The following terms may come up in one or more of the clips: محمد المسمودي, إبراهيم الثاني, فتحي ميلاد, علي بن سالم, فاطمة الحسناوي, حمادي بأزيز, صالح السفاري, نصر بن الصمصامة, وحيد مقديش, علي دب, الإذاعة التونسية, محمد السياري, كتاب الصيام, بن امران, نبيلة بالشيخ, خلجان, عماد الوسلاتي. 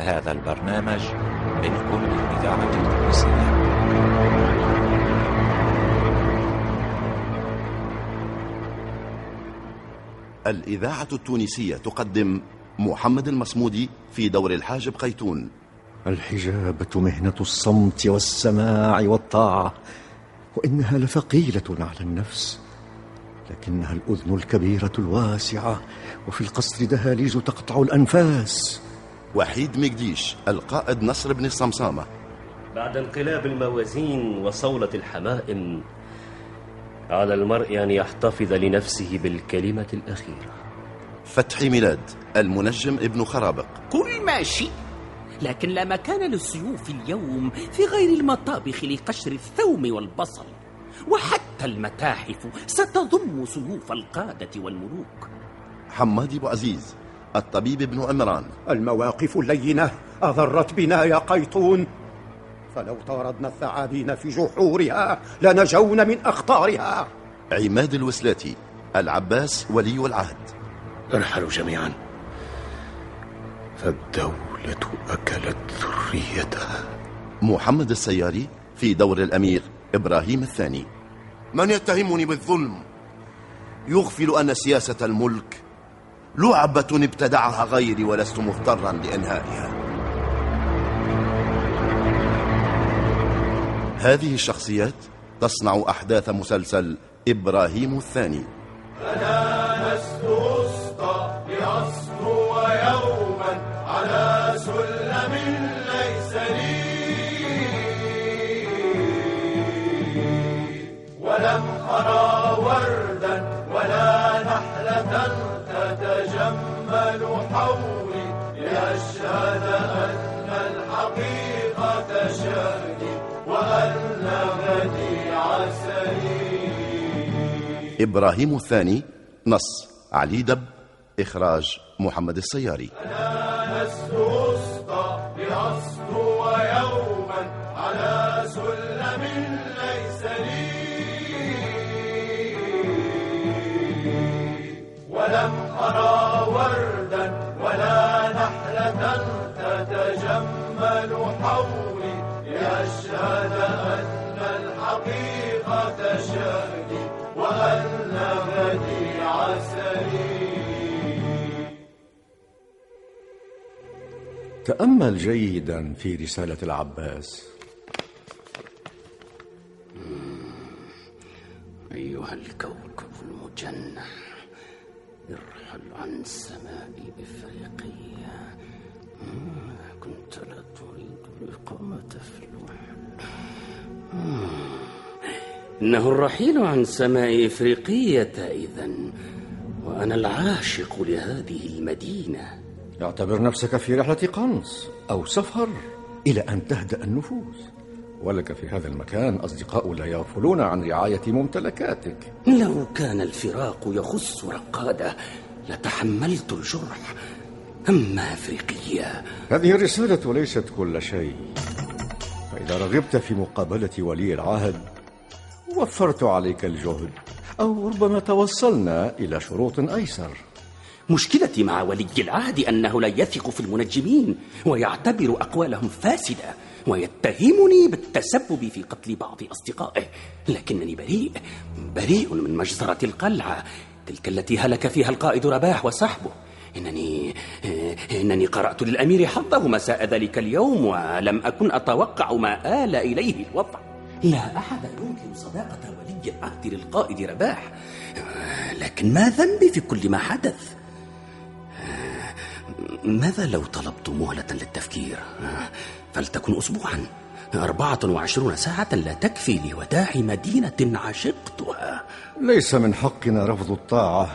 هذا البرنامج من كل الإذاعة التونسية. الإذاعة التونسية تقدم محمد المسمودي في دور الحاجب قيتون. الحجابة مهنة الصمت والسماع والطاعة، وإنها لثقيلة على النفس، لكنها الأذن الكبيرة الواسعة، وفي القصر دهاليز تقطع الأنفاس. وحيد مقديش القائد نصر بن الصمصامة. بعد انقلاب الموازين وصولة الحمائم، على المرء أن يحتفظ لنفسه بالكلمة الأخيرة. فتحي ميلاد المنجم ابن خرابق. كل ماشي، لكن لا مكان للسيوف اليوم في غير المطابخ لقشر الثوم والبصل، وحتى المتاحف ستضم سيوف القادة والملوك. حمادي بأزيز الطبيب بن امران. المواقف اللينة أضرت بنا يا قيطون، فلو طاردنا الثعابين في جحورها لنجون من أخطارها. عماد الوسلاتي العباس ولي العهد. ارحلوا جميعا، فالدولة أكلت ذريتها. محمد السياري في دور الأمير إبراهيم الثاني. من يتهمني بالظلم يغفل أن سياسة الملك لعبة ابتدعها غيري، ولست مضطرا لإنهائها. هذه الشخصيات تصنع أحداث مسلسل إبراهيم الثاني. أنا لست وسطى لأصنو يوما على سلم ليس لي، ولم أرى وردا ولا نحلة تتجمل حولي لأشهد أن الحقيقة شاهدي. إبراهيم الثاني، نص علي دب، إخراج محمد السياري. أنا لست وسطى لأصنو يوما على سلم ليس لي، ولم أرى وردا ولا نحلة تتجمل حولي أشهد أن الحقيقة شاهدي وأن بديع عسلي. تأمل جيدا في رسالة العباس. أيها الكوكب المجنح، ارحل عن سماء إفريقيا، كنت لا تريد الإقامة في الوحل. إنه الرحيل عن سماء إفريقية إذن، وأنا العاشق لهذه المدينة. اعتبر نفسك في رحلة قنص أو سفر إلى أن تهدأ النفوس، ولك في هذا المكان أصدقاء لا يغفلون عن رعاية ممتلكاتك. لو كان الفراق يخص رقادة لتحملت الجرح، أما أفريقيا. هذه الرسالة ليست كل شيء، فإذا رغبت في مقابلة ولي العهد وفرت عليك الجهد، أو ربما توصلنا إلى شروط أيسر. مشكلتي مع ولي العهد أنه لا يثق في المنجمين، ويعتبر أقوالهم فاسدة، ويتهمني بالتسبب في قتل بعض أصدقائه، لكنني بريء من مجزرة القلعة، تلك التي هلك فيها القائد رباح وصحبه. إنني قرأت للأمير حظه مساء ذلك اليوم، ولم أكن أتوقع ما آل إليه الوضع. لا أحد يمكن صداقة ولي العهد للقائد رباح، لكن ما ذنبي في كل ما حدث؟ ماذا لو طلبت مهلة للتفكير، فلتكن أسبوعا، 24 ساعة لا تكفي لوداع مدينة عشقتها. ليس من حقنا رفض الطاعة،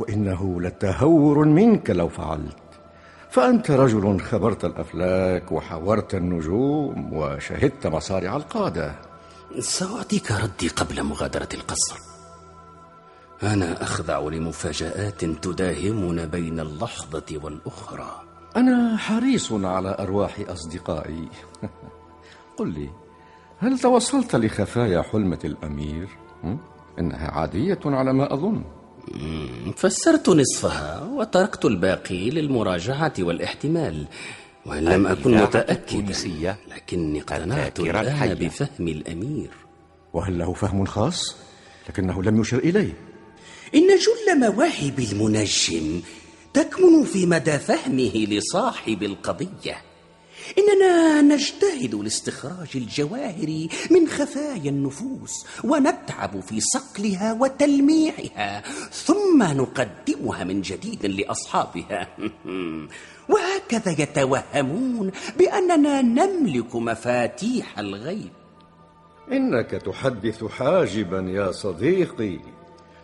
وإنه لتهور منك لو فعلت، فأنت رجل خبرت الأفلاك وحورت النجوم وشهدت مصارع القادة. سأعطيك ردي قبل مغادرة القصر. أنا أخضع لمفاجآت تداهمنا بين اللحظة والأخرى. أنا حريص على أرواح أصدقائي. قل لي، هل توصلت لخفايا حلمة الأمير؟ إنها عادية على ما أظن. فسرت نصفها وتركت الباقي للمراجعة والاحتمال، وإن لم أكن متأكدا، لكني قنعت الآن بفهم الأمير. وهل له فهم خاص؟ لكنه لم يشر إليه. إن جل مواهب المنجم تكمن في مدى فهمه لصاحب القضية. إننا نجتهد لاستخراج الجواهر من خفايا النفوس، ونتعب في صقلها وتلميعها، ثم نقدمها من جديد لأصحابها. وهكذا يتوهمون بأننا نملك مفاتيح الغيب. إنك تحدث حاجبا يا صديقي،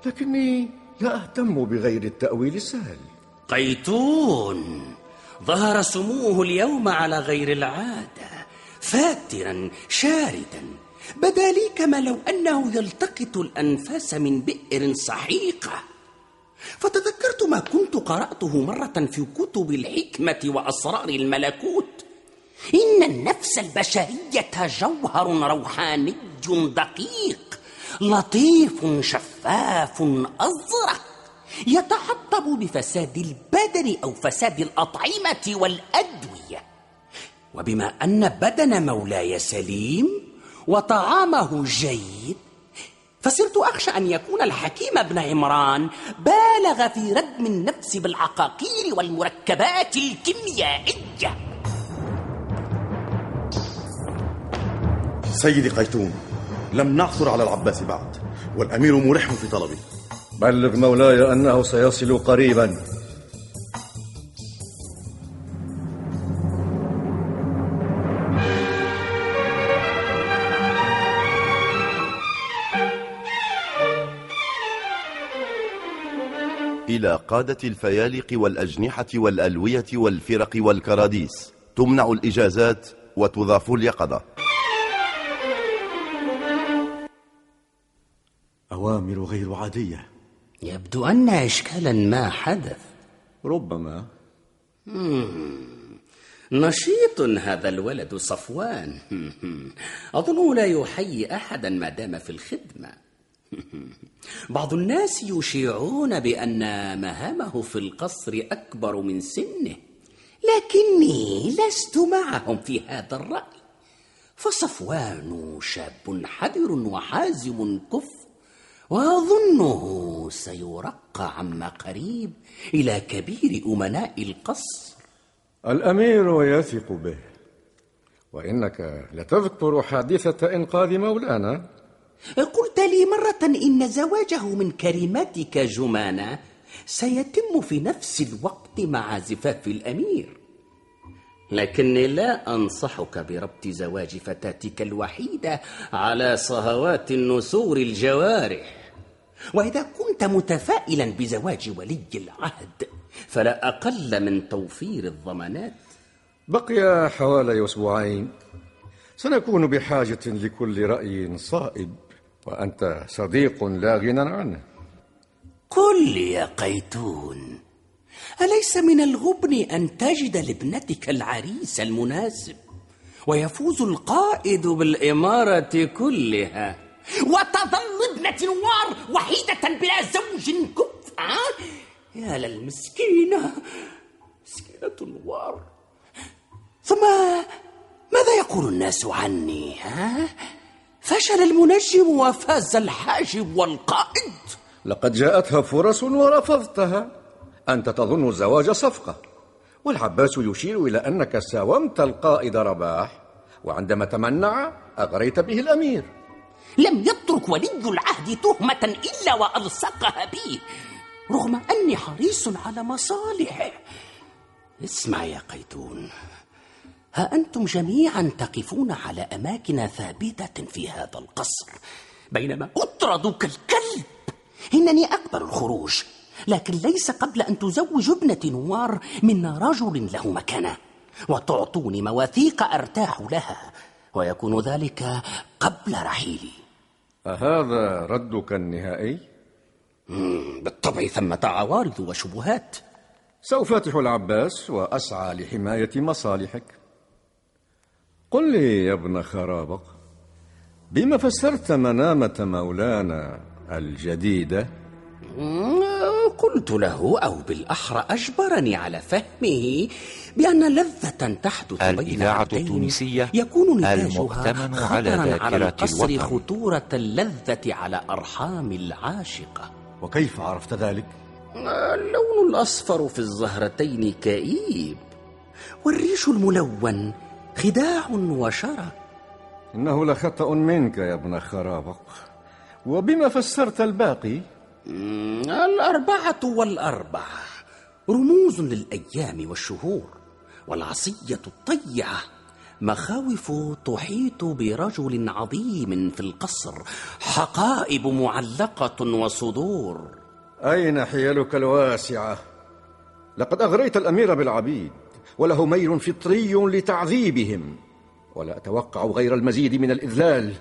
لكني لا أهتم بغير التأويل السهل. قيطون ظهر سموه اليوم على غير العادة، فاترا شاردا، بدا لي كما لو أنه يلتقط الأنفاس من بئر سحيقة. فتذكرت ما كنت قرأته مرة في كتب الحكمة وأسرار الملكوت: إن النفس البشرية جوهر روحاني دقيق، لطيف شفاف أزرق، يتحطب بفساد البدن أو فساد الأطعمة والأدوية. وبما أن بدن مولاي سليم وطعامه جيد، فصرت أخشى أن يكون الحكيم بن عمران بالغ في ردم النفس بالعقاقير والمركبات الكيميائية. سيدي قيتون، لم نعثر على العباس بعد، والأمير مرحب في طلبه. بلغ مولاي أنه سيصل قريبا. إلى قادة الفيالق والأجنحة والألوية والفرق والكراديس، تمنع الإجازات وتضاف اليقظة. أوامر غير عادية، يبدو أن إشكالا ما حدث. ربما. نشيط هذا الولد صفوان. أظن لا يحيي أحدا ما دام في الخدمة. بعض الناس يشيعون بأن مهامه في القصر أكبر من سنه، لكني لست معهم في هذا الرأي، فصفوان شاب حذر وحازم كفء، وأظنه سيرقى عما قريب إلى كبير أمناء القصر. الأمير يثق به. وإنك لتذكر حادثة إنقاذ مولانا. قلت لي مرة إن زواجه من كريمتك جمانة سيتم في نفس الوقت مع زفاف الأمير، لكني لا أنصحك بربط زواج فتاتك الوحيدة على صهوات النسور الجوارح. وإذا كنت متفائلا بزواج ولي العهد فلا أقل من توفير الضمانات. بقي حوالي أسبوعين، سنكون بحاجة لكل رأي صائب، وأنت صديق لا غنى عنه. قل يا قيتون، أليس من الغبن أن تجد لابنتك العريس المناسب ويفوز القائد بالإمارة كلها، وتظل ابنة نوار وحيدة بلا زوج كفء؟ يا للمسكينة، مسكينة نوار. ثم ماذا يقول الناس عني؟ فشل المنجم وفاز الحاجب والقائد. لقد جاءتها فرص ورفضتها. أنت تظن الزواج صفقة، والعباس يشير إلى أنك ساومت القائد رباح، وعندما تمنع أغريت به الأمير. لم يترك ولي العهد تهمة إلا وألصقها بي، رغم أني حريص على مصالحه. اسمع يا قيتون، ها أنتم جميعا تقفون على أماكن ثابتة في هذا القصر، بينما أطرد كالكلب. إنني أقبل الخروج، لكن ليس قبل أن تزوج ابنة نوار من رجل له مكانة، وتعطوني مواثيق أرتاح لها، ويكون ذلك قبل رحيلي. أهذا ردك النهائي؟ بالطبع ثمة عوارض وشبهات. سأفاتح العباس وأسعى لحماية مصالحك. قل لي يا ابن خرابق، بما فسرت منامة مولانا الجديدة؟ قلت له أو بالأحرى أجبرني على فهمه بأن لذة تحدث بين عبدين يكون نتاجها خطرا على القصر خطورة اللذة على أرحام العاشقة. وكيف عرفت ذلك؟ اللون الأصفر في الزهرتين كئيب، والريش الملون خداع وشرك. إنه لخطأ منك يا ابن خرابق. وبما فسرت الباقي؟ الأربعة والأربعة رموز للأيام والشهور، والعصية الطيعة مخاوف تحيط برجل عظيم في القصر، حقائب معلقة وصدور. أين حيلك الواسعة؟ لقد أغريت الأمير بالعبيد، وله ميل فطري لتعذيبهم، ولا أتوقع غير المزيد من الإذلال،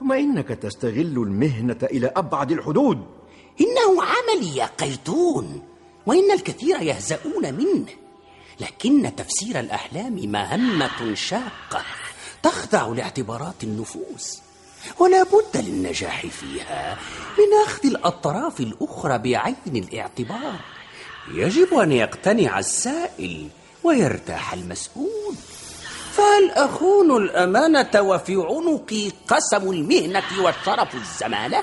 ثم إنك تستغل المهنة إلى أبعد الحدود. إنه عملي يا قيتون، وإن الكثير يهزؤون منه، لكن تفسير الأحلام مهمة شاقة تخضع لاعتبارات النفوس، ولا بد للنجاح فيها من أخذ الأطراف الأخرى بعين الاعتبار. يجب أن يقتنع السائل ويرتاح المسؤول، فهل أخون الأمانة وفي عنقي قسم المهنة والشرف الزمالة،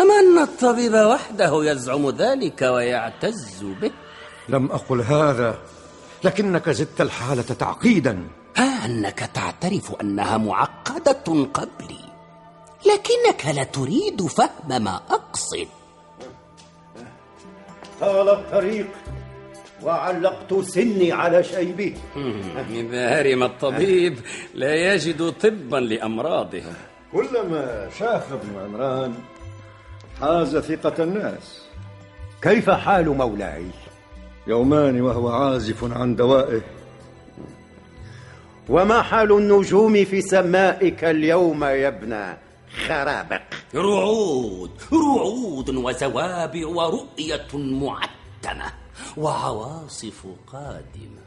أم أن الطبيب وحده يزعم ذلك ويعتز به؟ لم أقل هذا، لكنك زدت الحالة تعقيدا. ها أنك تعترف أنها معقدة قبلي، لكنك لا تريد فهم ما أقصد. طال الطريق وعلقت سني على شيبه. إذا هرم الطبيب لا يجد طبا لأمراضه. كلما شاف بن امران حاز ثقة الناس. كيف حال مولاي؟ يومان وهو عازف عن دوائه. وما حال النجوم في سمائك اليوم يا ابن خرابق؟ رعود وزوابع ورؤية معتمة وعواصف قادمة.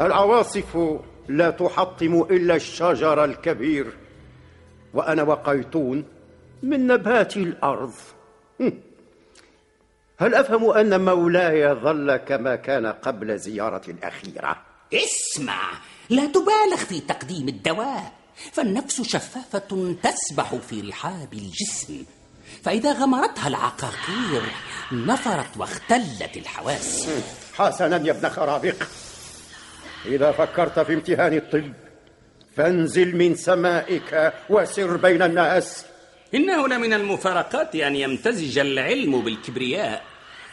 العواصف لا تحطم إلا الشجر الكبير، وأنا وقيتون من نبات الأرض. هل أفهم أن مولاي ظل كما كان قبل زيارتي الأخيرة؟ اسمع، لا تبالغ في تقديم الدواء، فالنفس شفافة تسبح في رحاب الجسم، فإذا غمرتها العقاقير نفرت واختلت الحواس. حسنا يا ابن خرابق، إذا فكرت في امتهان الطب فانزل من سمائك وسر بين الناس. إنه لمن المفارقات أن يمتزج العلم بالكبرياء.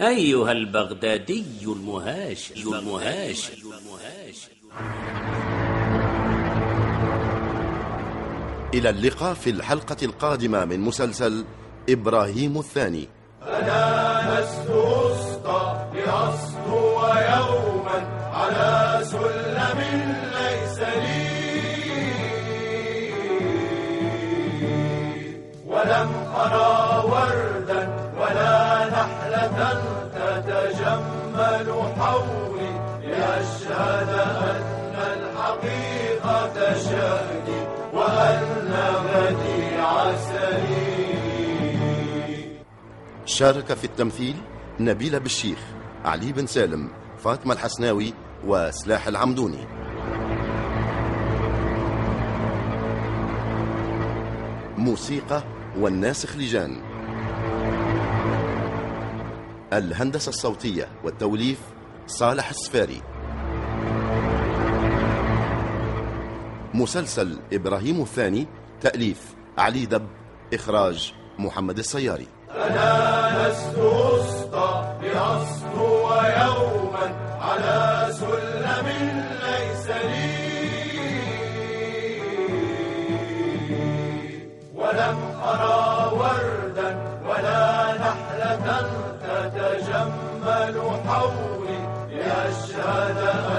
أيها البغدادي المهاش. إلى اللقاء في الحلقة القادمة من مسلسل إبراهيم الثاني. أنا لست وسطى لأسطو يوما على سلم ليس لي، ولم أرى وردا ولا نحلة تتجمل حولي لأشهد أن الحقيقة شاهدي وأن غدي عسلي. شارك في التمثيل نبيلة بالشيخ، علي بن سالم، فاطمة الحسناوي، وسلاح العمدوني. موسيقى والناس خلجان. الهندسة الصوتية والتوليف صالح السفاري. مسلسل إبراهيم الثاني تأليف علي دب، إخراج محمد السياري. أنا لست وسطى لأسطو يوما على سلم ليس لي، ولم أرى وردا ولا نحلة تتجمل حولي لأشهد